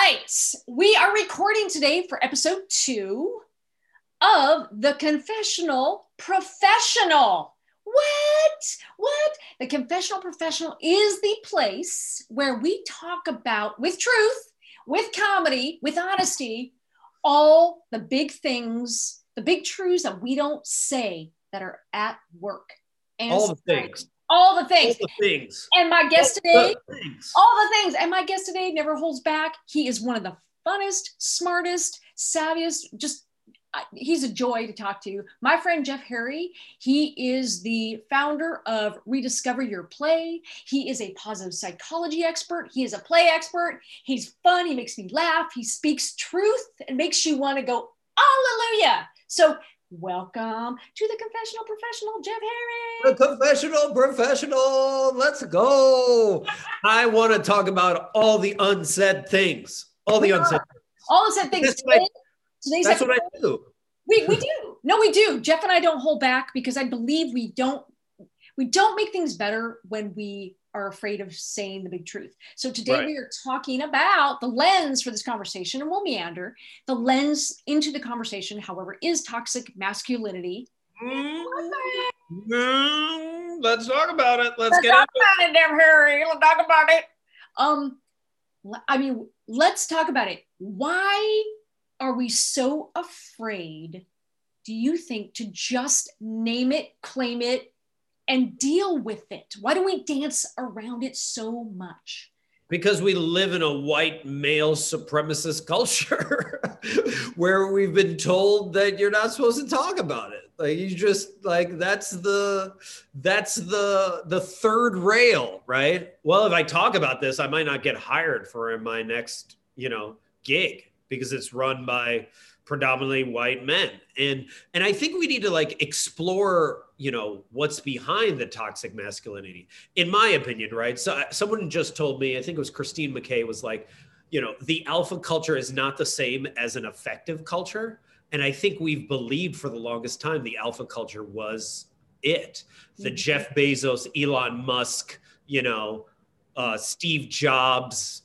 right. We are recording today for episode 2 of The Confessional Professional. What? The Confessional Professional is the place where we talk about, with truth, with comedy, with honesty, all the big things, the big truths that we don't say that are at work. And all the things. And my guest today, And my guest today never holds back. He is one of the funnest, smartest, savviest, just he's a joy to talk to. My friend, Jeff Harry, he is the founder of Rediscover Your Play. He is a positive psychology expert. He is a play expert. He's fun. He makes me laugh. He speaks truth and makes you want to go, hallelujah. So welcome to the Confessional Professional, Jeff Harry. The Confessional Professional. Let's go. I want to talk about all the unsaid things. All unsaid things. That's what I do. We do. No, we do. Jeff and I don't hold back because I believe we don't make things better when we are afraid of saying the big truth. So today we are talking about the lens for this conversation, and we'll meander. The lens into the conversation, however, is toxic masculinity. Let's talk about it. Let's get into it, Jeff Harry. Let's talk about it. Let's talk about it. Why are we so afraid, do you think, to just name it, claim it, and deal with it? Why do we dance around it so much? Because we live in a white male supremacist culture where we've been told that you're not supposed to talk about it. Like you just like, that's the third rail, right? Well, if I talk about this, I might not get hired for my next, gig, because it's run by predominantly white men. And I think we need to explore, what's behind the toxic masculinity, in my opinion, right? So someone just told me, I think it was Christine McKay, was like, the alpha culture is not the same as an effective culture. And I think we've believed for the longest time the alpha culture was it. The Jeff Bezos, Elon Musk, Steve Jobs,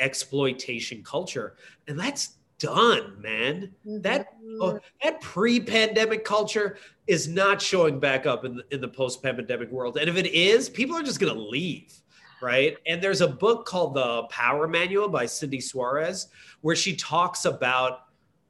exploitation culture, and that's done, man. That pre-pandemic culture is not showing back up in the post-pandemic world, and if it is, people are just gonna leave, right? And there's a book called The Power Manual by Cindy Suarez where she talks about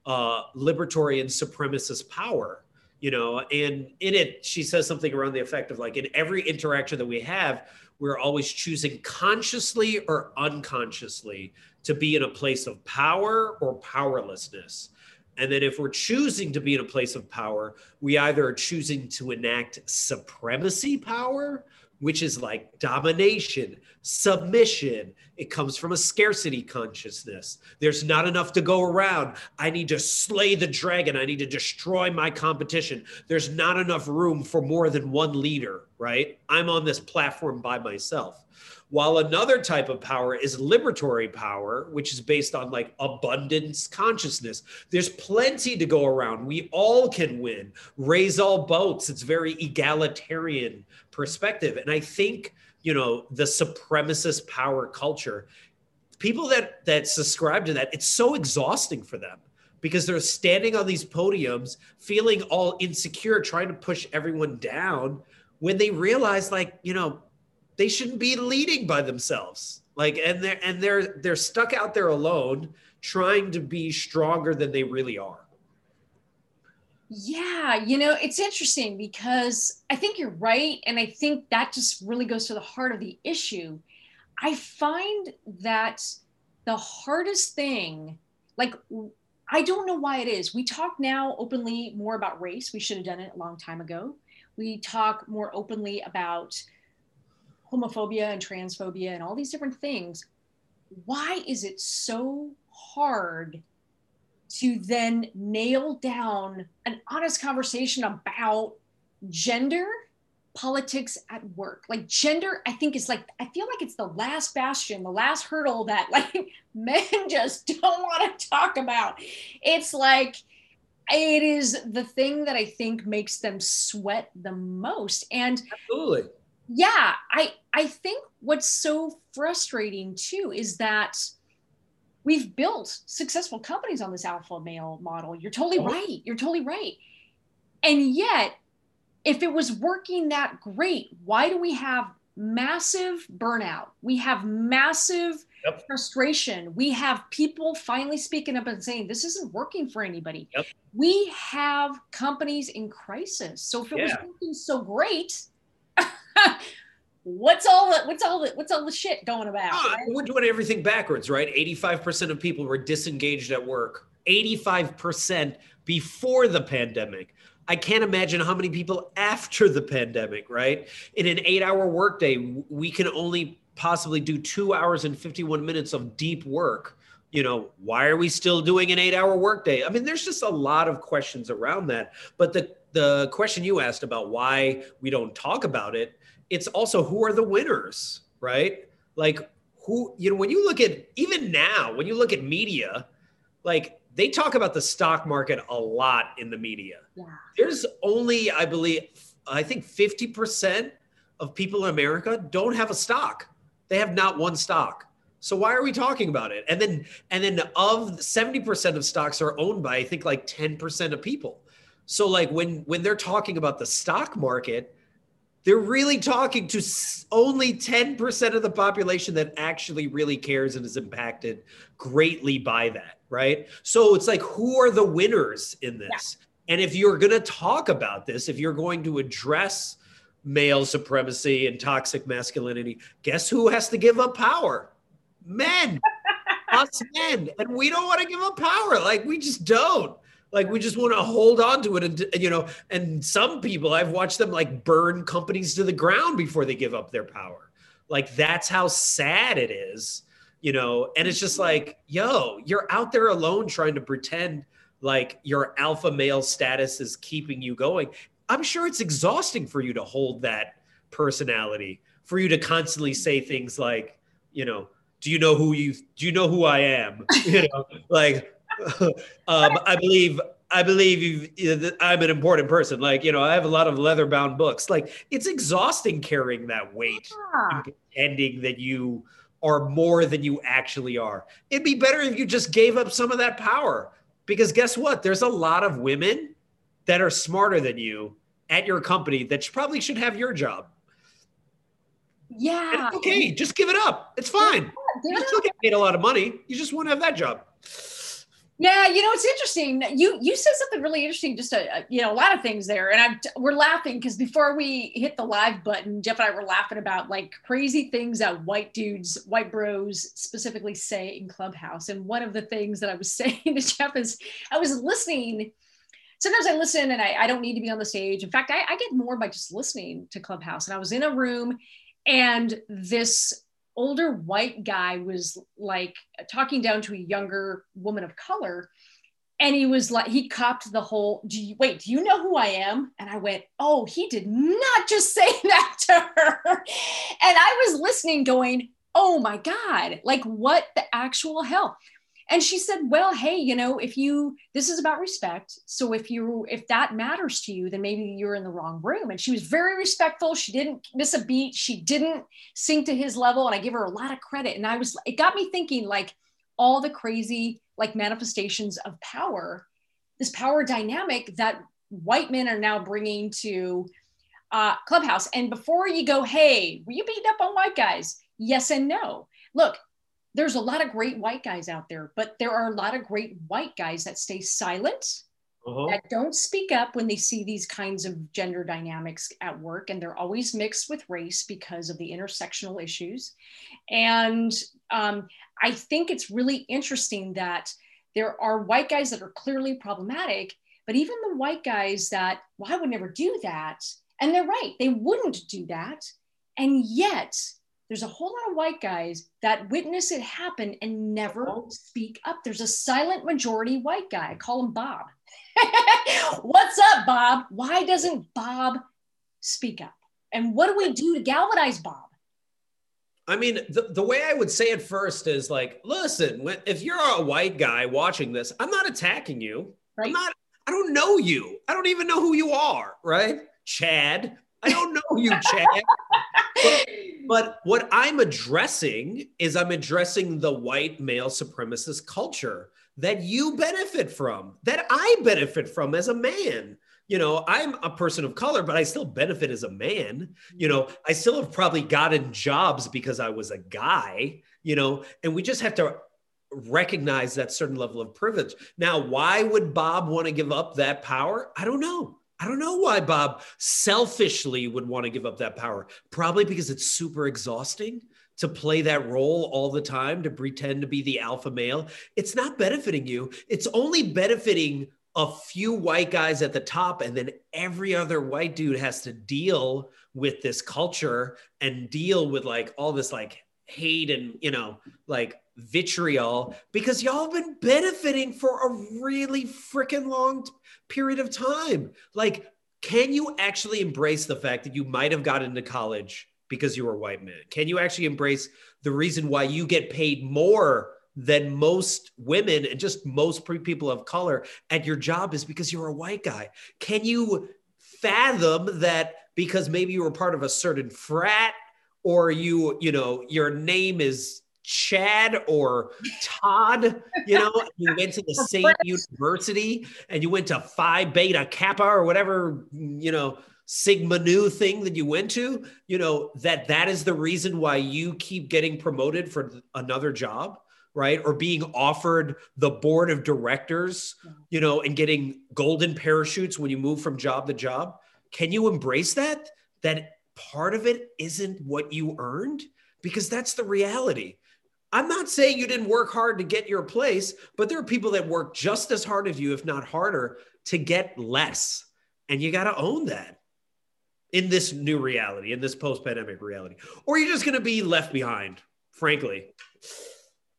liberatory and supremacist power, and in it she says something around the effect of in every interaction that we have, we're always choosing consciously or unconsciously to be in a place of power or powerlessness. And then if we're choosing to be in a place of power, we either are choosing to enact supremacy power, which is domination, submission. It comes from a scarcity consciousness. There's not enough to go around. I need to slay the dragon. I need to destroy my competition. There's not enough room for more than one leader, right? I'm on this platform by myself. While another type of power is liberatory power, which is based on abundance consciousness. There's plenty to go around. We all can win. Raise all boats. It's very egalitarian perspective. And I think, the supremacist power culture, people that subscribe to that, it's so exhausting for them because they're standing on these podiums feeling all insecure, trying to push everyone down when they realize they shouldn't be leading by themselves. And they're stuck out there alone, trying to be stronger than they really are. Yeah, it's interesting because I think you're right. And I think that just really goes to the heart of the issue. I find that the hardest thing, I don't know why it is. We talk now openly more about race. We should have done it a long time ago. We talk more openly about homophobia and transphobia and all these different things. Why is it so hard to then nail down an honest conversation about gender politics at work? Gender, I think is I feel like it's the last bastion, the last hurdle that men just don't want to talk about. It's it is the thing that I think makes them sweat the most. And absolutely. Yeah, I think what's so frustrating too is that We've built successful companies on this alpha male model. You're totally right. You're totally right. And yet, if it was working that great, why do we have massive burnout? We have massive frustration. We have people finally speaking up and saying, this isn't working for anybody. We have companies in crisis. So if it was working so great, what's all the shit going about? We're doing everything backwards, right? 85% of people were disengaged at work. 85% before the pandemic. I can't imagine how many people after the pandemic, right? In an 8-hour workday, we can only possibly do 2 hours and 51 minutes of deep work. You know, why are we still doing an 8-hour workday? I mean, there's just a lot of questions around that. But the question you asked about why we don't talk about it, it's also who are the winners, right? Like who, you know, when you look at, even now, when you look at media, like they talk about the stock market a lot in the media. Yeah. There's only, I think 50% of people in America don't have a stock. They have not one stock. So why are we talking about it? And then of 70% of stocks are owned by, I think, like 10% of people. So like when they're talking about the stock market, they're really talking to only 10% of the population that actually really cares and is impacted greatly by that, right? So it's like, who are the winners in this? Yeah. And if you're going to talk about this, if you're going to address male supremacy and toxic masculinity, guess who has to give up power? Men, us men. And we don't want to give up power. Like, we just don't. Like, we just want to hold on to it. And, you know, and some people, I've watched them like burn companies to the ground before they give up their power. Like, that's how sad it is, you know? And it's just like, yo, you're out there alone trying to pretend like your alpha male status is keeping you going. I'm sure it's exhausting for you to hold that personality, for you to constantly say things like, you know, do you know who I am? You know, like, I believe I'm an important person. Like, you know, I have a lot of leather bound books. Like, it's exhausting carrying that weight and pretending that you are more than you actually are. It'd be better if you just gave up some of that power, because guess what? There's a lot of women that are smarter than you at your company that probably should have your job. Yeah. And it's okay. Just give it up. It's fine. You still get paid a lot of money. You just won't have that job. Yeah, you know, it's interesting. You said something really interesting, just a lot of things there. And we're laughing because before we hit the live button, Jeff and I were laughing about like crazy things that white bros specifically say in Clubhouse. And one of the things that I was saying to Jeff is I was listening. Sometimes I listen and I don't need to be on the stage. In fact, I get more by just listening to Clubhouse. And I was in a room and this older white guy was like talking down to a younger woman of color. And he was like, he copped the whole, do you know who I am? And I went, oh, he did not just say that to her. And I was listening going, oh my God, like what the actual hell? And she said, well, hey, you know, this is about respect. So if that matters to you, then maybe you're in the wrong room. And she was very respectful. She didn't miss a beat. She didn't sink to his level. And I give her a lot of credit. And it got me thinking like all the crazy, like manifestations of power, this power dynamic that white men are now bringing to Clubhouse. And before you go, hey, were you beating up on white guys? Yes and no. Look, there's a lot of great white guys out there, but there are a lot of great white guys that stay silent, that don't speak up when they see these kinds of gender dynamics at work. And they're always mixed with race because of the intersectional issues. And I think it's really interesting that there are white guys that are clearly problematic, but even the white guys that, well, I would never do that. And they're right, they wouldn't do that. And yet, there's a whole lot of white guys that witness it happen and never speak up. There's a silent majority white guy. I call him Bob. What's up, Bob? Why doesn't Bob speak up? And what do we do to galvanize Bob? I mean, the way I would say it first is like, listen, if you're a white guy watching this, I'm not attacking you. Right? I don't know you. I don't even know who you are, right? Chad. I don't know you, Chad. But what I'm addressing is I'm addressing the white male supremacist culture that you benefit from, that I benefit from as a man. You know, I'm a person of color, but I still benefit as a man. You know, I still have probably gotten jobs because I was a guy, you know, and we just have to recognize that certain level of privilege. Now, why would Bob want to give up that power? I don't know. I don't know why Bob selfishly would want to give up that power. Probably because it's super exhausting to play that role all the time, to pretend to be the alpha male. It's not benefiting you. It's only benefiting a few white guys at the top, and then every other white dude has to deal with this culture and deal with like all this like hate and, you know, like vitriol, because y'all have been benefiting for a really freaking long period of time. Like, can you actually embrace the fact that you might have got into college because you were a white man? Can you actually embrace the reason why you get paid more than most women and just most people of color at your job is because you're a white guy? Can you fathom that because maybe you were part of a certain frat, or you know, your name is Chad or Todd, you know, you went to the same university and you went to Phi Beta Kappa or whatever, you know, Sigma Nu thing that you went to, you know, that is the reason why you keep getting promoted for another job, right? Or being offered the board of directors, you know, and getting golden parachutes when you move from job to job. Can you embrace that? That part of it isn't what you earned? Because that's the reality. I'm not saying you didn't work hard to get your place, but there are people that work just as hard as you, if not harder, to get less. And you got to own that in this new reality, in this post-pandemic reality. Or you're just going to be left behind, frankly.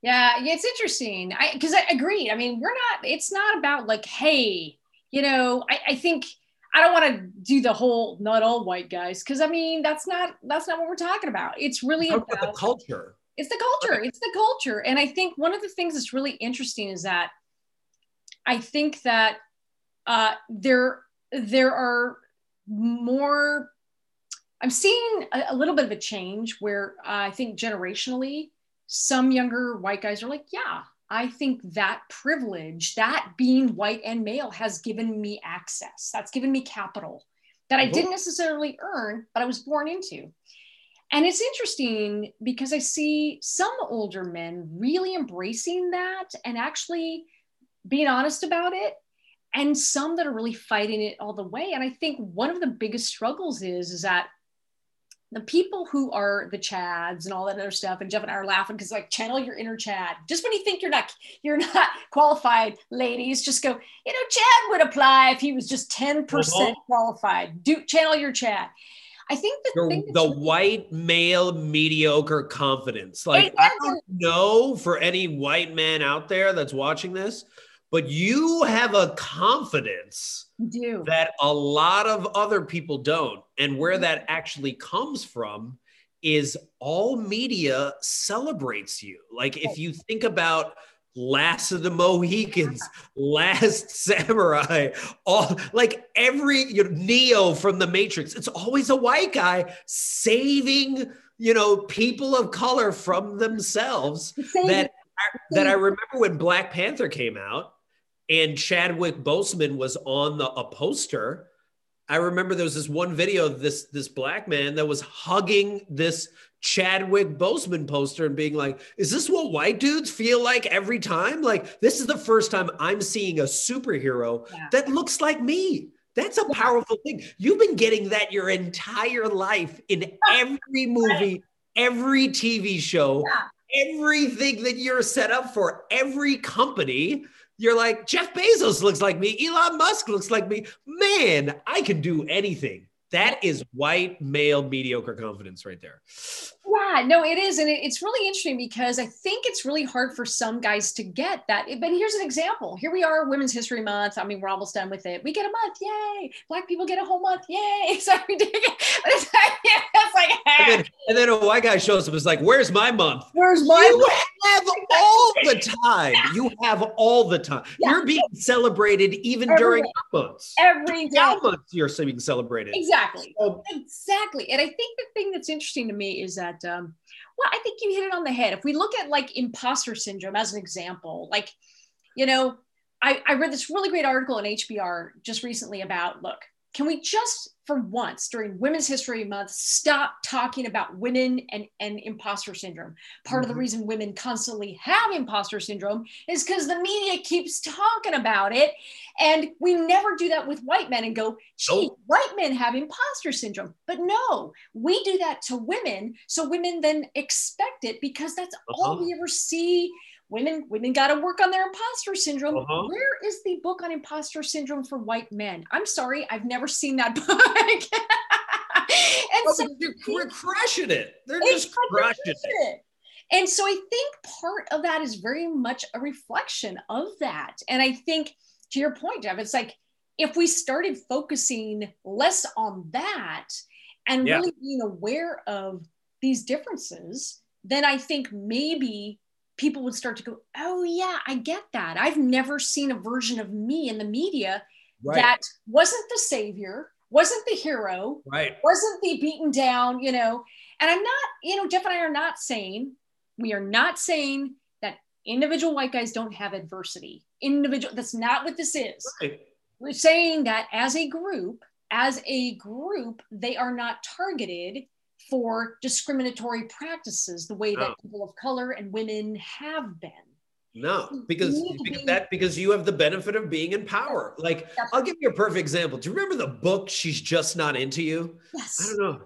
Yeah, it's interesting. Because I agree. I mean, it's not about like, hey, you know, I think I don't want to do the whole not all white guys, because I mean, that's not what we're talking about. It's really about the culture. It's the culture. It's the culture. And I think one of the things that's really interesting is that I think that there are more, I'm seeing a little bit of a change where I think generationally, some younger white guys are like, yeah, I think that privilege, that being white and male, has given me access. That's given me capital that I didn't necessarily earn, but I was born into. And it's interesting because I see some older men really embracing that and actually being honest about it, and some that are really fighting it all the way. And I think one of the biggest struggles is that the people who are the Chads and all that other stuff, and Jeff and I are laughing because like, channel your inner Chad. Just when you think you're not qualified, ladies, just go, you know, Chad would apply if he was just 10% qualified. Do channel your Chad. I think the white male mediocre confidence. Like, I don't know for any white man out there that's watching this, but you have a confidence that a lot of other people don't. And where that actually comes from is all media celebrates you. Like, if you think about Last of the Mohicans, Last Samurai, all like every, you know, Neo from the Matrix, it's always a white guy saving, you know, people of color from themselves. I remember when Black Panther came out and Chadwick Boseman was on a poster. I remember there was this one video of this black man that was hugging this Chadwick Boseman poster and being like, is this what white dudes feel like every time? Like, this is the first time I'm seeing a superhero that looks like me. That's a powerful thing. You've been getting that your entire life in every movie, every TV show, everything that you're set up for, every company. You're like, Jeff Bezos looks like me. Elon Musk looks like me. Man, I can do anything. That is white male mediocre confidence right there. Yeah, no, it is. And it's really interesting because I think it's really hard for some guys to get that. But here's an example. Here we are, Women's History Month. I mean, we're almost done with it. We get a month. Yay. Black people get a whole month. Yay. So we did it. But it's like, and then a white guy shows up. It's like, where's my month? Where's my month? You have all the time. You have all the time. Yeah. You're being celebrated even during months. Every day. Months you're being celebrated. Exactly. Exactly. So, exactly. And I think the thing that's interesting to me is that, well, I think you hit it on the head. If we look at like imposter syndrome as an example, like, you know, I read this really great article in HBR just recently about, look, can we just for once during Women's History Month, stop talking about women and imposter syndrome? Part of the reason women constantly have imposter syndrome is because the media keeps talking about it. And we never do that with white men and go, gee, white men have imposter syndrome. But no, we do that to women. So women then expect it because that's all we ever see. Women got to work on their imposter syndrome. Where is the book on imposter syndrome for white men? I'm sorry, I've never seen that book. So we're crushing it. They're just crushing it. And so I think part of that is very much a reflection of that. And I think to your point, Jeff, it's like if we started focusing less on that and really being aware of these differences, then I think maybe people would start to go, oh yeah, I get that. I've never seen a version of me in the media that wasn't the savior, wasn't the hero, wasn't the beaten down, you know. And I'm not, you know, Jeff and I are not saying, we are not saying that individual white guys don't have adversity. That's not what this is. We're saying that as a group, they are not targeted for discriminatory practices the way that people of color and women have been. Because you have the benefit of being in power. Like, I'll give you a perfect example. Do you remember the book, She's Just Not Into You? Yes. I don't know.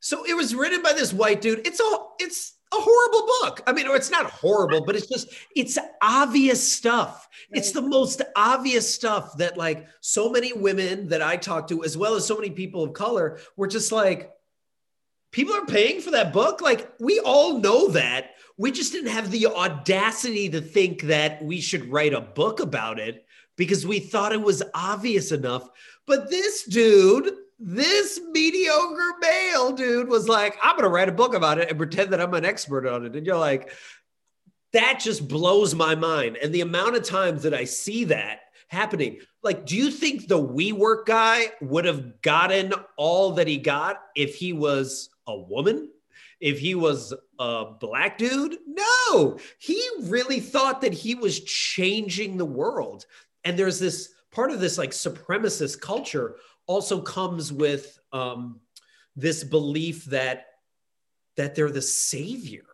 So it was written by this white dude. It's a horrible book. I mean, it's not horrible, but it's obvious stuff. Right. It's the most obvious stuff that like so many women that I talked to, as well as so many people of color, were just like, people are paying for that book. Like, we all know that. We just didn't have the audacity to think that we should write a book about it because we thought it was obvious enough. But this dude, this mediocre male dude, was like, I'm going to write a book about it and pretend that I'm an expert on it. And you're like, that just blows my mind. And the amount of times that I see that happening, like, do you think the WeWork guy would have gotten all that he got if he was a woman? If he was a black dude? No, he really thought that he was changing the world. And there's this part of this like supremacist culture also comes with this belief that they're the savior,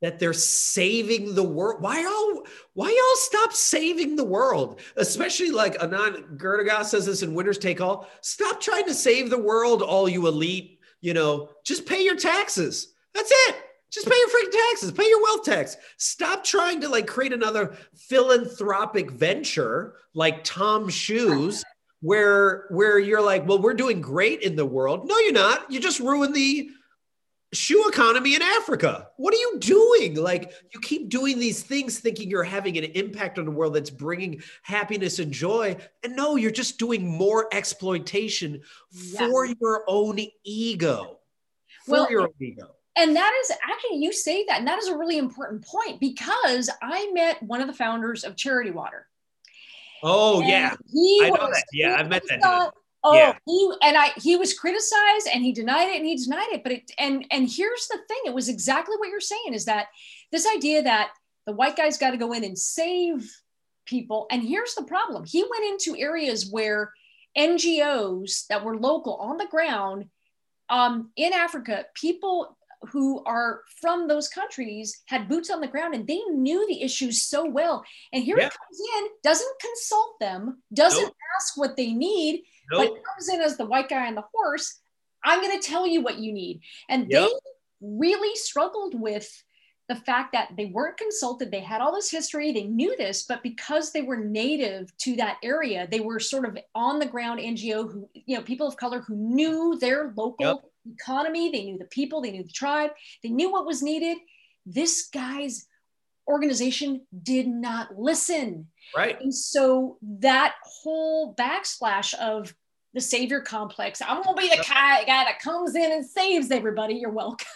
that they're saving the world. Why y'all stop saving the world? Especially like Anand Giridharadas says this in Winners Take All, stop trying to save the world, all you elite. You know, just pay your taxes. That's it. Just pay your freaking taxes. Pay your wealth tax. Stop trying to like create another philanthropic venture like TOMS Shoes where you're like, well, we're doing great in the world. No, you're not. You just ruined the shoe economy in Africa. What are you doing? Like, you keep doing these things thinking you're having an impact on the world that's bringing happiness and joy. And no, you're just doing more exploitation for your own ego. And that is actually, you say that, and that is a really important point, because I met one of the founders of Charity Water. Oh, and yeah. I know that. Yeah, I met that dude. Oh, yeah. He was criticized and he denied it. But and here's the thing, it was exactly what you're saying, is that this idea that the white guy's got to go in and save people. And here's the problem. He went into areas where NGOs that were local on the ground in Africa, people who are from those countries had boots on the ground and they knew the issues so well. And here he comes in, doesn't consult them, doesn't ask what they need. But comes in as the white guy on the horse. I'm going to tell you what you need. And they really struggled with the fact that they weren't consulted. They had all this history. They knew this, but because they were native to that area, they were sort of on the ground NGO who, you know, people of color who knew their local economy. They knew the people, they knew the tribe, they knew what was needed. This guy's organization did not listen. Right. And so that whole backslash of the savior complex, I'm going to be the guy that comes in and saves everybody. You're welcome.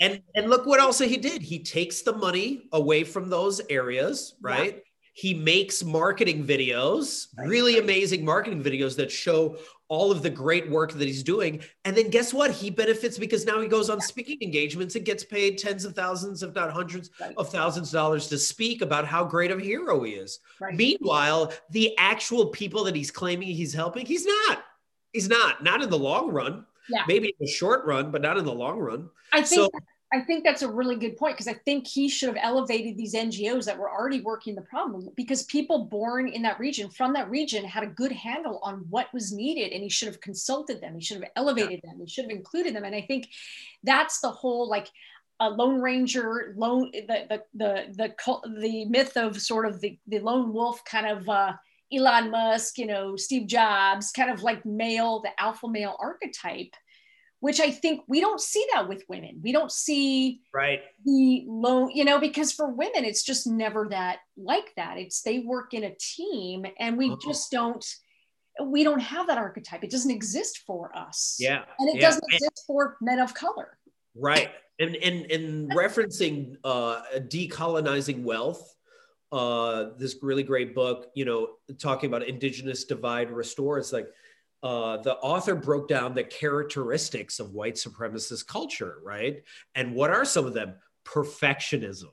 And look what also he did. He takes the money away from those areas, right? He makes marketing videos, really amazing marketing videos that show all of the great work that he's doing. And then guess what? He benefits because now he goes on speaking engagements and gets paid tens of thousands, if not hundreds of thousands of dollars to speak about how great of a hero he is. Right. Meanwhile, the actual people that he's claiming he's helping, he's not. He's not. Not in the long run. Yeah. Maybe in the short run, but not in the long run. I think that's a really good point, because I think he should have elevated these NGOs that were already working the problem, because people born in that region, from that region, had a good handle on what was needed, and he should have consulted them. He should have elevated them. He should have included them. And I think that's the whole, like, a Lone Ranger, the myth of sort of the lone wolf kind of Elon Musk, you know, Steve Jobs, kind of like male, the alpha male archetype, which I think we don't see that with women. We don't see the lone, you know, because for women, it's just never that like that. It's they work in a team, and we just don't, we don't have that archetype. It doesn't exist for us. Yeah. And it doesn't exist for men of color. Right. And referencing Decolonizing Wealth, this really great book, you know, talking about indigenous divide, restore. It's like, the author broke down the characteristics of white supremacist culture, right? And what are some of them? Perfectionism,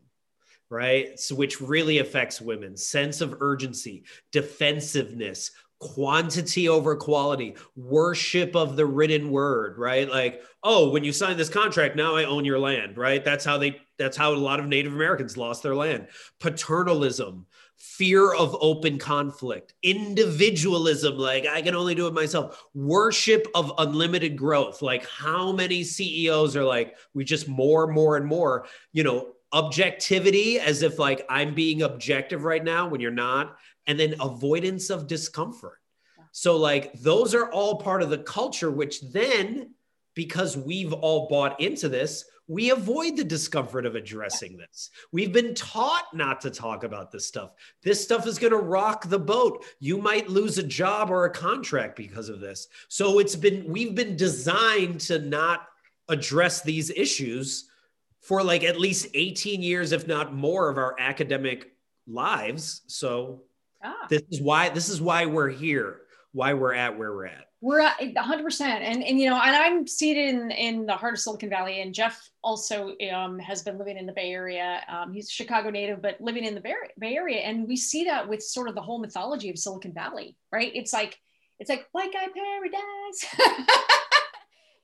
right? So, which really affects women, sense of urgency, defensiveness, quantity over quality, worship of the written word, right? Like, oh, when you sign this contract, now I own your land, right? That's how a lot of Native Americans lost their land. Paternalism, fear of open conflict, individualism, like I can only do it myself, worship of unlimited growth. Like how many CEOs are like, we just more and more, you know, objectivity, as if like I'm being objective right now when you're not, and then avoidance of discomfort. So like those are all part of the culture, which then, because we've all bought into this, we avoid the discomfort of addressing this. We've been taught not to talk about this stuff. This stuff is going to rock the boat. You might lose a job or a contract because of this. So we've been designed to not address these issues for like at least 18 years, if not more, of our academic lives. So this is why we're here, why we're at where we're at. We're at 100%. And, you know, and I'm seated in the heart of Silicon Valley, and Jeff also has been living in the Bay Area. He's a Chicago native, but living in the Bay Area. And we see that with sort of the whole mythology of Silicon Valley, right? It's like white guy paradise,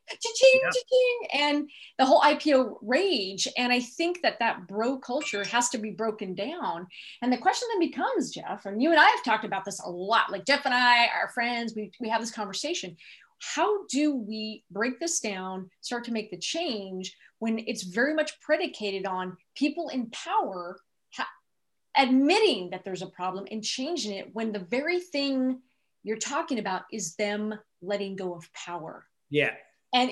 cha-ching, cha-ching, and the whole IPO rage. And I think that bro culture has to be broken down. And the question then becomes, Jeff, and you and I have talked about this a lot, like Jeff and I are friends, we have this conversation. How do we break this down, start to make the change when it's very much predicated on people in power admitting that there's a problem and changing it, when the very thing you're talking about is them letting go of power? Yeah. And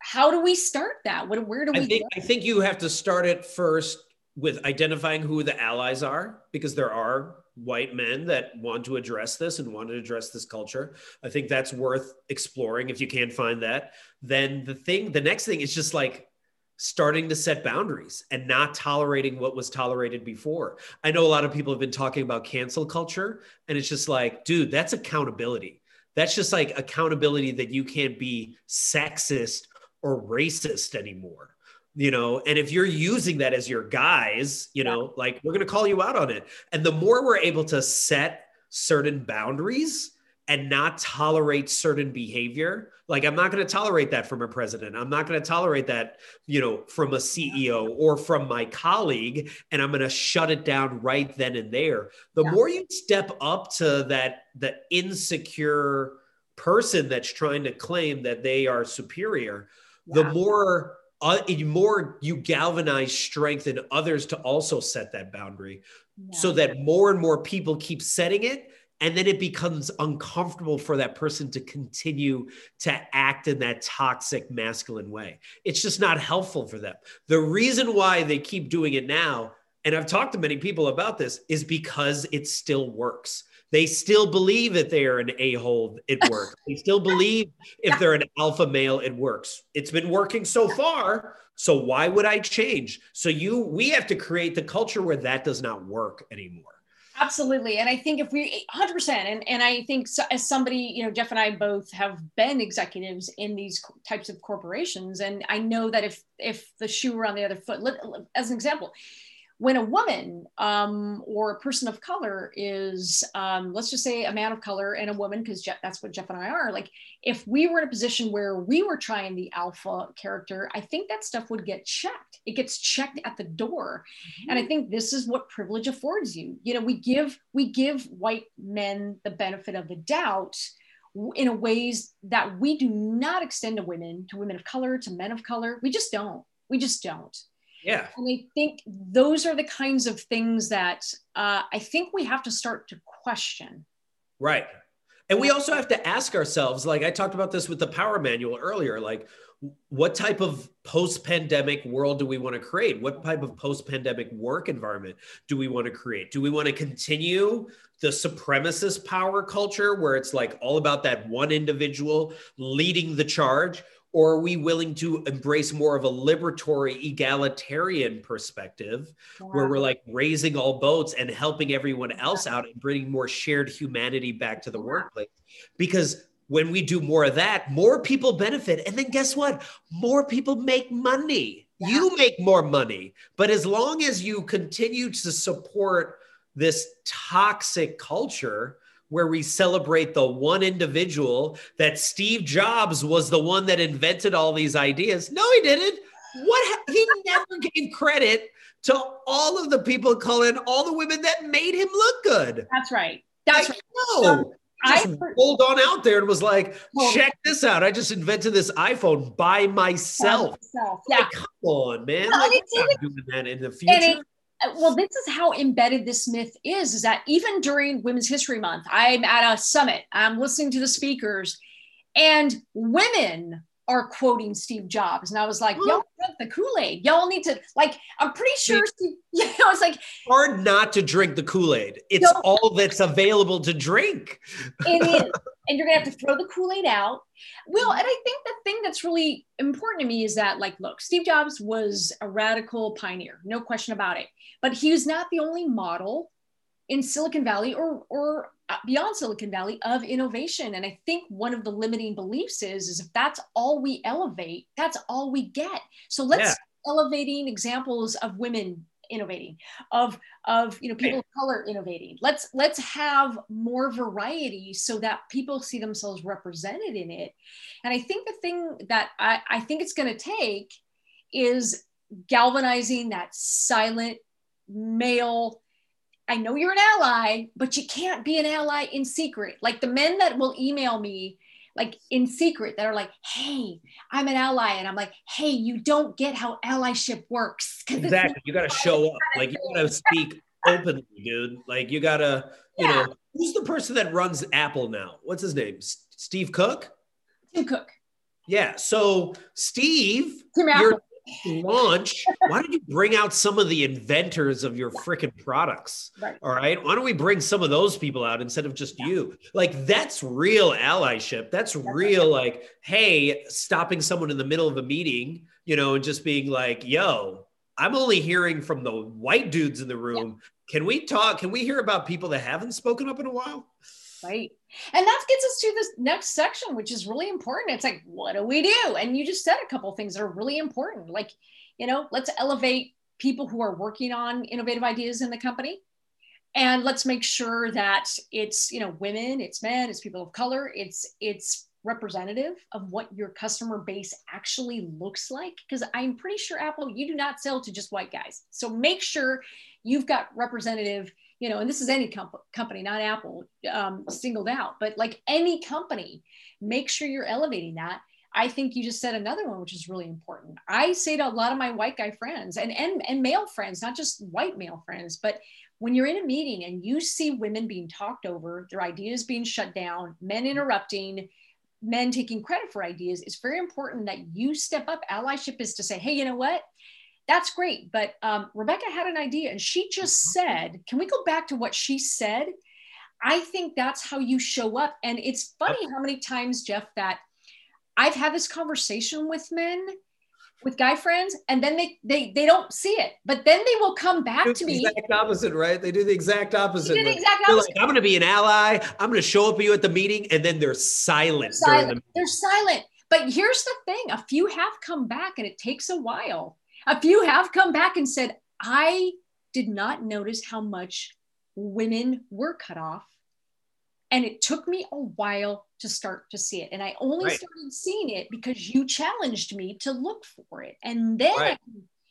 how do we start that? Where do we go? I think you have to start it first with identifying who the allies are, because there are white men that want to address this and want to address this culture. I think that's worth exploring if you can't find that. Then the next thing is just like starting to set boundaries and not tolerating what was tolerated before. I know a lot of people have been talking about cancel culture, and it's just like, dude, that's accountability. That's just like accountability that you can't be sexist or racist anymore, you know? And if you're using that as your guise, you know, like we're going to call you out on it. And the more we're able to set certain boundaries and not tolerate certain behavior, like I'm not going to tolerate that from a president. I'm not going to tolerate that, you know, from a CEO or from my colleague, and I'm going to shut it down right then and there. The more you step up to the insecure person that's trying to claim that they are superior, the more you galvanize strength in others to also set that boundary, so that more and more people keep setting it. And then it becomes uncomfortable for that person to continue to act in that toxic masculine way. It's just not helpful for them. The reason why they keep doing it now, and I've talked to many people about this, is because it still works. They still believe that they are an a-hole, it works. They still believe if they're an alpha male, it works. It's been working so far, so why would I change? So we have to create the culture where that does not work anymore. Absolutely. And I think if we 100%, and I think so, as somebody, you know, Jeff and I both have been executives in these types of corporations. And I know that if the shoe were on the other foot, as an example, when a woman or a person of color is, let's just say a man of color and a woman, because that's what Jeff and I are, like if we were in a position where we were trying the alpha character, I think that stuff would get checked. It gets checked at the door. Mm-hmm. And I think this is what privilege affords you. You know, we give white men the benefit of the doubt in ways that we do not extend to women of color, to men of color. We just don't. Yeah. And I think those are the kinds of things that I think we have to start to question. Right. And we also have to ask ourselves, like I talked about this with the Power Manual earlier, like what type of post-pandemic world do we want to create? What type of post-pandemic work environment do we want to create? Do we want to continue the supremacist power culture where it's like all about that one individual leading the charge? Or are we willing to embrace more of a liberatory, egalitarian perspective where we're like raising all boats and helping everyone else out and bringing more shared humanity back to the workplace? Because when we do more of that, more people benefit. And then guess what? More people make money. Yeah. You make more money. But as long as you continue to support this toxic culture, where we celebrate the one individual that Steve Jobs was the one that invented all these ideas. No, he didn't. He never gave credit to all of the people, Colin, all the women that made him look good. That's right. That's like, right. No, I rolled on out there and was like, check this out. I just invented this iPhone by myself. Yeah. Like, come on, man. Well, like, I'm not doing that in the future. Well, this is how embedded this myth is that even during Women's History Month, I'm at a summit, I'm listening to the speakers, and women are quoting Steve Jobs. And I was like, y'all drink the Kool-Aid. Y'all need to, like, I'm pretty sure, it's like. Hard not to drink the Kool-Aid. It's all that's available to drink. It is. And you're going to have to throw the Kool-Aid out. Well, and I think the thing that's really important to me is that, like, look, Steve Jobs was a radical pioneer, no question about it. But he was not the only model in Silicon Valley or beyond Silicon Valley of innovation. And I think one of the limiting beliefs is if that's all we elevate, that's all we get. So let's start elevating examples of women innovating, of you know, people of color innovating. Let's have more variety so that people see themselves represented in it. And I think the thing that I think it's going to take is galvanizing that silent male. I know you're an ally, but you can't be an ally in secret. Like the men that will email me, like in secret, that are like, hey, I'm an ally. And I'm like, hey, you don't get how allyship works. Exactly. You got to show up. Like you got to speak openly, dude. Like you got to, you know, who's the person that runs Apple now? What's his name? Steve Cook? Tim Cook. Yeah. So Steve, your launch, why don't you bring out some of the inventors of your freaking products? Right. All right. Why don't we bring some of those people out instead of just you? Like that's real allyship. That's real. Like, hey, stopping someone in the middle of a meeting, you know, and just being like, yo, I'm only hearing from the white dudes in the room. Can we talk? Can we hear about people that haven't spoken up in a while? Right. And that gets us to this next section, which is really important. It's like, what do we do? And you just said a couple of things that are really important. Like, you know, let's elevate people who are working on innovative ideas in the company. And let's make sure that it's, you know, women, it's men, it's people of color, it's representative of what your customer base actually looks like. Because I'm pretty sure, Apple, you do not sell to just white guys. So make sure you've got representative, you know, and this is any company, not Apple singled out, but like any company, make sure you're elevating that. I think you just said another one, which is really important. I say to a lot of my white guy friends and male friends, not just white male friends, but when you're in a meeting and you see women being talked over, their ideas being shut down, men interrupting, men taking credit for ideas, it's very important that you step up. Allyship is to say, hey, you know what? That's great, but Rebecca had an idea and she just said, can we go back to what she said? I think that's how you show up. And it's funny how many times, Jeff, that I've had this conversation with men with guy friends, and then they don't see it, but then they will come back to me. The exact opposite, right? They do the exact opposite. They do the exact opposite. Like, I'm going to be an ally. I'm going to show up for you at the meeting, and then they're silent. They're silent. But here's the thing: a few have come back, and it takes a while. A few have come back and said, "I did not notice how much women were cut off, and it took me a while to start to see it. And I only started seeing it because you challenged me to look for it." And then,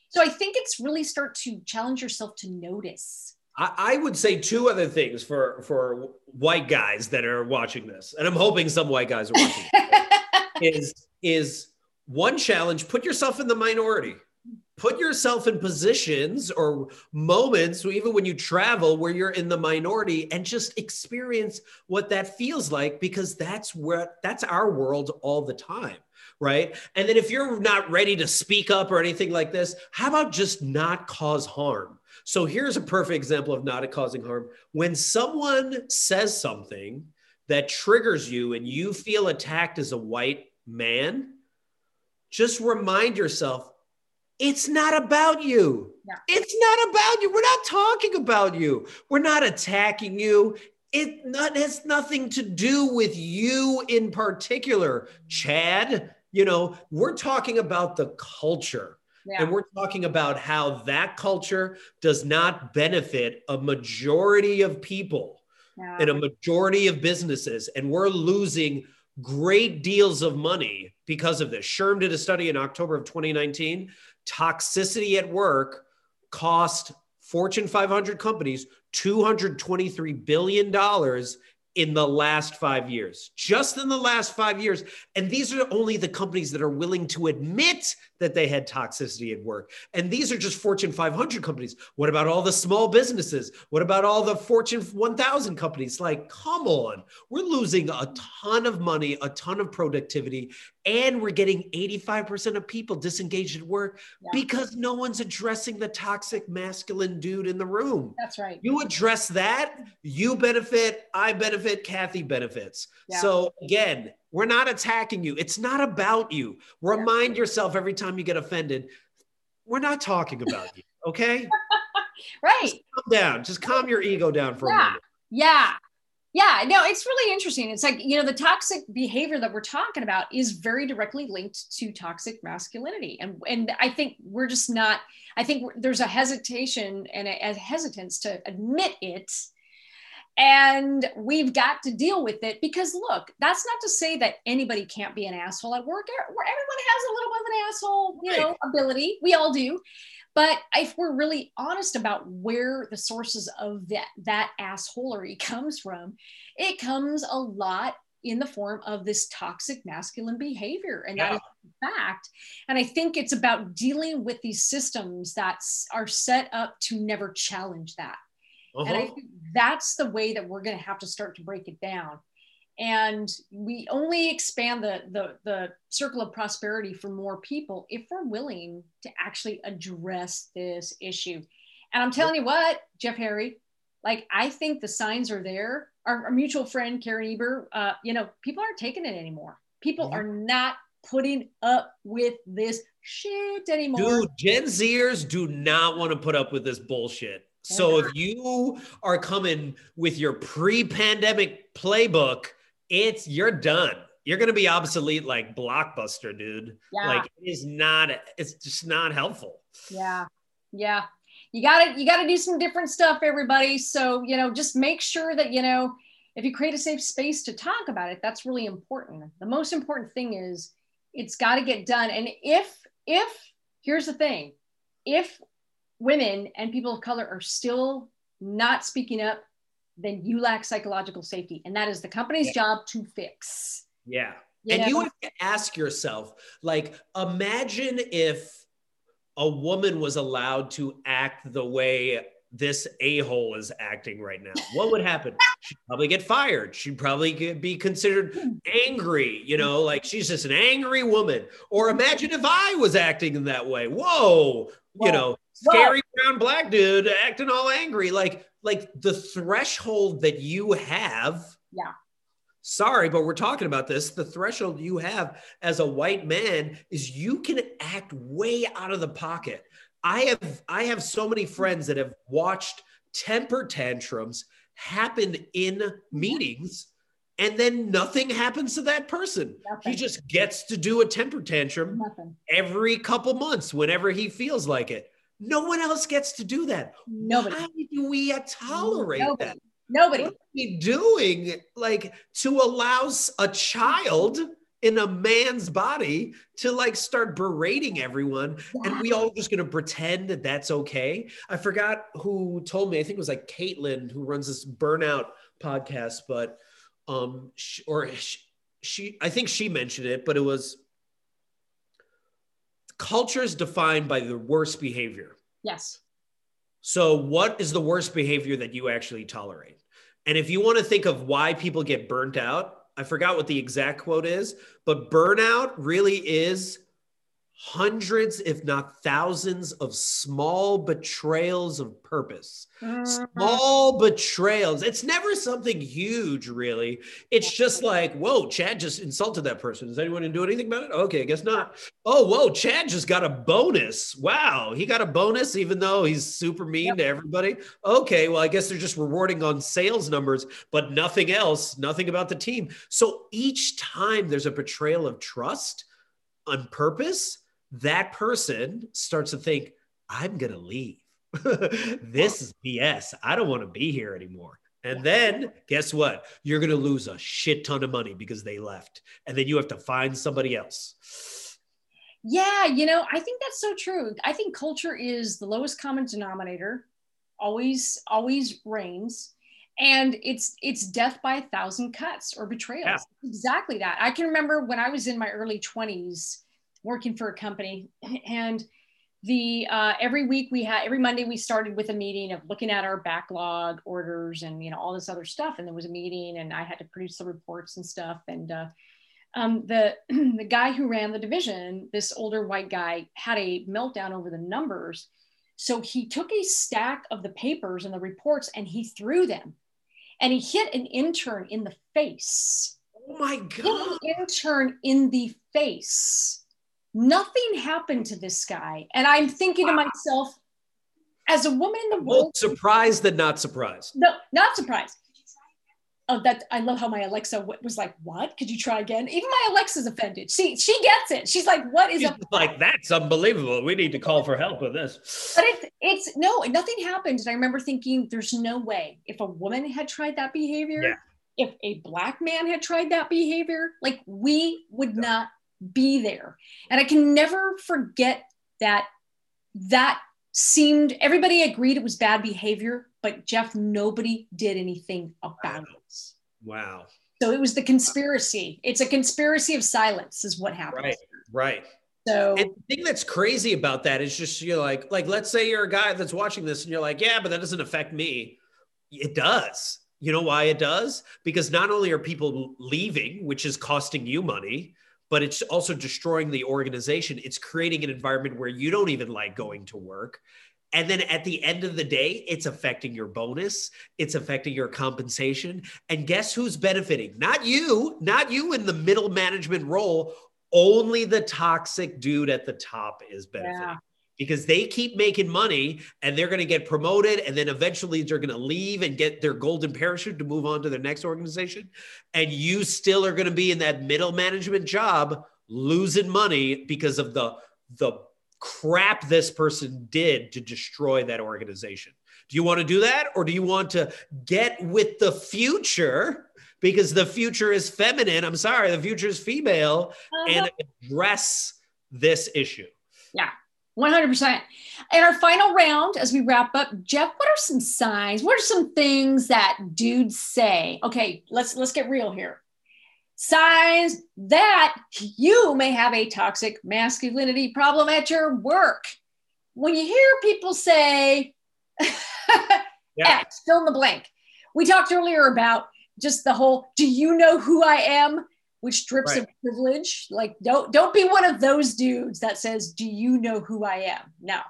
so I think it's really start to challenge yourself to notice. I would say two other things for white guys that are watching this, and I'm hoping some white guys are watching this, is one challenge, put yourself in the minority. Put yourself in positions or moments, even when you travel, where you're in the minority, and just experience what that feels like, because that's our world all the time, right? And then if you're not ready to speak up or anything like this, how about just not cause harm? So here's a perfect example of not causing harm. When someone says something that triggers you and you feel attacked as a white man, just remind yourself, it's not about you. No. It's not about you. We're not talking about you. We're not attacking you. It has nothing to do with you in particular, Chad. You know, we're talking about the culture. Yeah. And we're talking about how that culture does not benefit a majority of people and a majority of businesses. And we're losing great deals of money because of this. Sherm did a study in October of 2019. Toxicity at work cost Fortune 500 companies $223 billion in the last 5 years, just in the last 5 years. And these are only the companies that are willing to admit that they had toxicity at work. And these are just Fortune 500 companies. What about all the small businesses? What about all the Fortune 1000 companies? Like, come on, we're losing a ton of money, a ton of productivity, and we're getting 85% of people disengaged at work because no one's addressing the toxic masculine dude in the room. That's right. You address that, you benefit, I benefit, Kathy benefits. Yeah. So again, we're not attacking you. It's not about you. Remind yourself every time you get offended, we're not talking about you, okay? Right. Just calm down. Just calm your ego down for a minute. No, it's really interesting. It's like, you know, the toxic behavior that we're talking about is very directly linked to toxic masculinity. And I think we're just not, I think there's a hesitation and a hesitance to admit it. And we've got to deal with it, because look, that's not to say that anybody can't be an asshole at work. Everyone has a little bit of an asshole, you know, ability. We all do. But if we're really honest about where the sources of that assholery comes from, it comes a lot in the form of this toxic masculine behavior. And that is a fact. And I think it's about dealing with these systems that are set up to never challenge that. And I think that's the way that we're going to have to start to break it down. And we only expand the circle of prosperity for more people if we're willing to actually address this issue. And I'm telling you what, Jeff Harry, like, I think the signs are there. Our mutual friend, Karen Eber, you know, people aren't taking it anymore. People are not putting up with this shit anymore. Dude, Gen Zers do not want to put up with this bullshit. So if you are coming with your pre-pandemic playbook, you're done. You're going to be obsolete like Blockbuster, dude. Yeah. Like, it's just not helpful. Yeah. Yeah. You got to do some different stuff, everybody. So, you know, just make sure that, you know, if you create a safe space to talk about it, that's really important. The most important thing is it's got to get done. And here's the thing, if women and people of color are still not speaking up, then you lack psychological safety. And that is the company's job to fix. Yeah. You have to ask yourself, like, imagine if a woman was allowed to act the way this a-hole is acting right now. What would happen? She'd probably get fired. She'd probably be considered angry, you know, like she's just an angry woman. Or imagine if I was acting in that way. Whoa. You know, scary brown black dude acting all angry. Like the threshold that you have sorry, but we're talking about this. The threshold you have as a white man is you can act way out of the pocket. I have so many friends that have watched temper tantrums happen in meetings, and then nothing happens to that person. Nothing. He just gets to do a temper tantrum every couple months whenever he feels like it. No one else gets to do that. Nobody. Why do we tolerate that? Nobody. What are we doing, like, to allow a child in a man's body to like start berating everyone? Yeah. And we all just going to pretend that that's okay. I forgot who told me, I think it was like Caitlin, who runs this burnout podcast, but I think she mentioned it, but it was culture is defined by the worst behavior. Yes. So what is the worst behavior that you actually tolerate? And if you want to think of why people get burnt out, I forgot what the exact quote is, but burnout really is hundreds, if not thousands, of small betrayals of purpose. Small betrayals. It's never something huge, really. It's just like, whoa, Chad just insulted that person. Is anyone going to do anything about it? Okay, I guess not. Oh, whoa, Chad just got a bonus. Wow, he got a bonus even though he's super mean to everybody. Okay, well, I guess they're just rewarding on sales numbers, but nothing else, nothing about the team. So each time there's a betrayal of trust on purpose, that person starts to think, I'm going to leave. This is BS. I don't want to be here anymore. And then guess what? You're going to lose a shit ton of money because they left. And then you have to find somebody else. Yeah. You know, I think that's so true. I think culture is the lowest common denominator, always reigns. And it's death by 1,000 cuts or betrayals. Yeah. Exactly that. I can remember when I was in my early 20s working for a company, and every Monday we started with a meeting of looking at our backlog orders and, you know, all this other stuff. And there was a meeting and I had to produce the reports and stuff. And the guy who ran the division, this older white guy, had a meltdown over the numbers. So he took a stack of the papers and the reports and he threw them. And he hit an intern in the face. Oh my God. Hit an intern in the face. Nothing happened to this guy. And I'm thinking to myself, as a woman in the world. Both surprised and not surprised. No, not surprised. Oh, I love how my Alexa was like, what? Could you try again? Even my Alexa's offended. She gets it. She's like, what is up? Like, that's unbelievable. We need to call for help with this. But it's no, nothing happened. And I remember thinking, there's no way. If a woman had tried that behavior, if a Black man had tried that behavior, like, we would not be there. And I can never forget that seemed, everybody agreed it was bad behavior, but Jeff, nobody did anything about it. Wow. So it was the conspiracy. It's a conspiracy of silence is what happened. Right. So, and the thing that's crazy about that is just, you're like, let's say you're a guy that's watching this and you're like, yeah, but that doesn't affect me. It does. You know why it does? Because not only are people leaving, which is costing you money, but it's also destroying the organization. It's creating an environment where you don't even like going to work. And then at the end of the day, it's affecting your bonus. It's affecting your compensation. And guess who's benefiting? Not you in the middle management role. Only the toxic dude at the top is benefiting because they keep making money and they're going to get promoted. And then eventually they're going to leave and get their golden parachute to move on to their next organization. And you still are going to be in that middle management job, losing money because of the crap this person did to destroy that organization. Do you want to do that? Or do you want to get with the future? Because the future is feminine. I'm sorry, the future is female and address this issue. Yeah, 100%. In our final round, as we wrap up, Jeff, what are some signs? What are some things that dudes say? Okay, let's get real here. Signs that you may have a toxic masculinity problem at your work. When you hear people say, X, fill in the blank. We talked earlier about just the whole, do you know who I am? Which drips of privilege. Like, don't be one of those dudes that says, do you know who I am? No.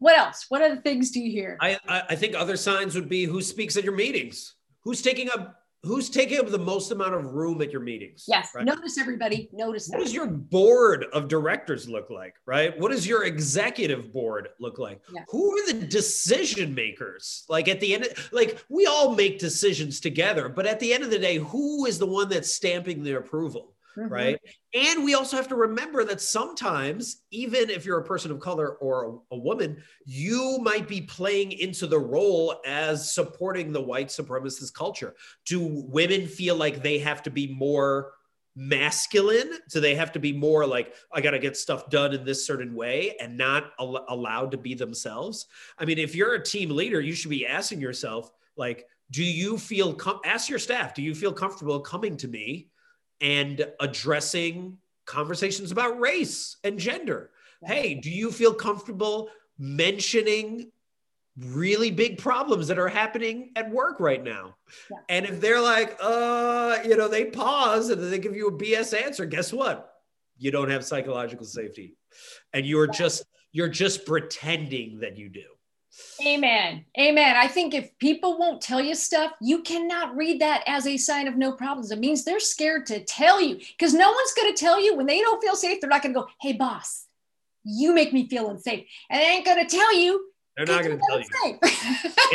What else? What other things do you hear? I think other signs would be who speaks at your meetings. Who's taking up who's taking up the most amount of room at your meetings? Yes. Right? Notice everybody. Notice. What does your board of directors look like? Right. What does your executive board look like? Yeah. Who are the decision makers? Like at the end, like we all make decisions together, but at the end of the day, who is the one that's stamping the approval? Mm-hmm. Right. And we also have to remember that sometimes, even if you're a person of color or a woman, you might be playing into the role as supporting the white supremacist culture. Do women feel like they have to be more masculine? So they have to be more like, I got to get stuff done in this certain way and not allowed to be themselves? I mean, if you're a team leader, you should be asking yourself, like, do you feel, ask your staff, do you feel comfortable coming to me and addressing conversations about race and gender? Hey, do you feel comfortable mentioning really big problems that are happening at work right now? Yeah. And if they're like, you know, they pause and they give you a BS answer, guess what? You don't have psychological safety. And you're just pretending that you do. Amen. Amen. I think if people won't tell you stuff, you cannot read that as a sign of no problems. It means they're scared to tell you, because no one's going to tell you when they don't feel safe. They're not going to go, hey, boss, you make me feel unsafe. And they ain't going to tell you. They're not going to tell you. And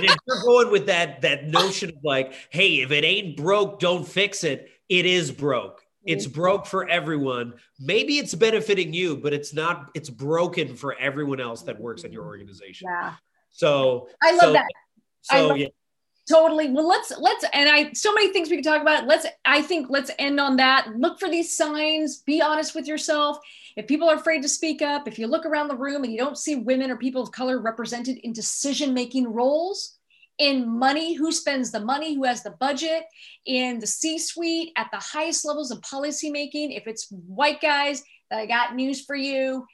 if you're going with that notion of like, hey, if it ain't broke, don't fix it. It is broke. It's broke for everyone. Maybe it's benefiting you, but it's not. It's broken for everyone else that works at your organization. Yeah. So I love that. Totally. Well, let's, and I, so many things we can talk about. Let's end on that. Look for these signs, be honest with yourself. If people are afraid to speak up, if you look around the room and you don't see women or people of color represented in decision-making roles, in money, who spends the money, who has the budget, in the C-suite, at the highest levels of policymaking, if it's white guys, I got news for you.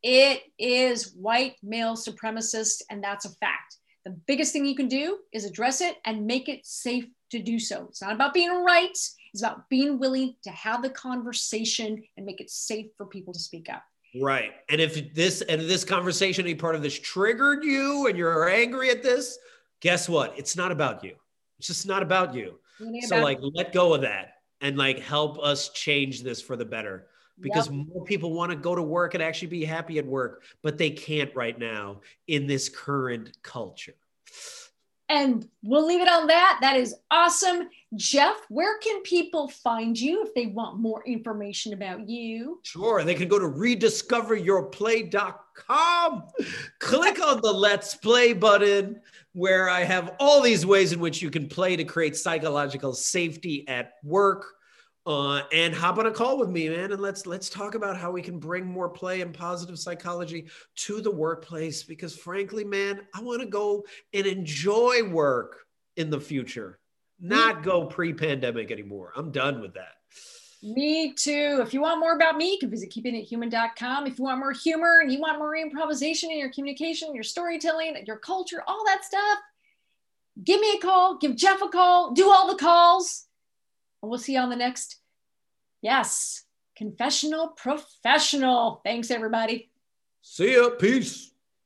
It is white male supremacist, and that's a fact. The biggest thing you can do is address it and make it safe to do so. It's not about being right. It's about being willing to have the conversation and make it safe for people to speak up. Right. And if this conversation, any part of this triggered you and you're angry at this, guess what? It's not about you. It's just not about you. So like, let go of that and like, help us change this for the better. Because more people want to go to work and actually be happy at work, but they can't right now in this current culture. And we'll leave it on that. That is awesome. Jeff, where can people find you if they want more information about you? Sure. They can go to rediscoveryourplay.com. Click on the Let's Play button, where I have all these ways in which you can play to create psychological safety at work. And hop on a call with me, man. And let's talk about how we can bring more play and positive psychology to the workplace. Because frankly, man, I want to go and enjoy work in the future, not go pre-pandemic anymore. I'm done with that. Me too. If you want more about me, you can visit KeepingItHuman.com. If you want more humor and you want more improvisation in your communication, your storytelling, your culture, all that stuff, give me a call, give Jeff a call, do all the calls. And we'll see you on the next, Confessional Professional. Thanks, everybody. See ya. Peace.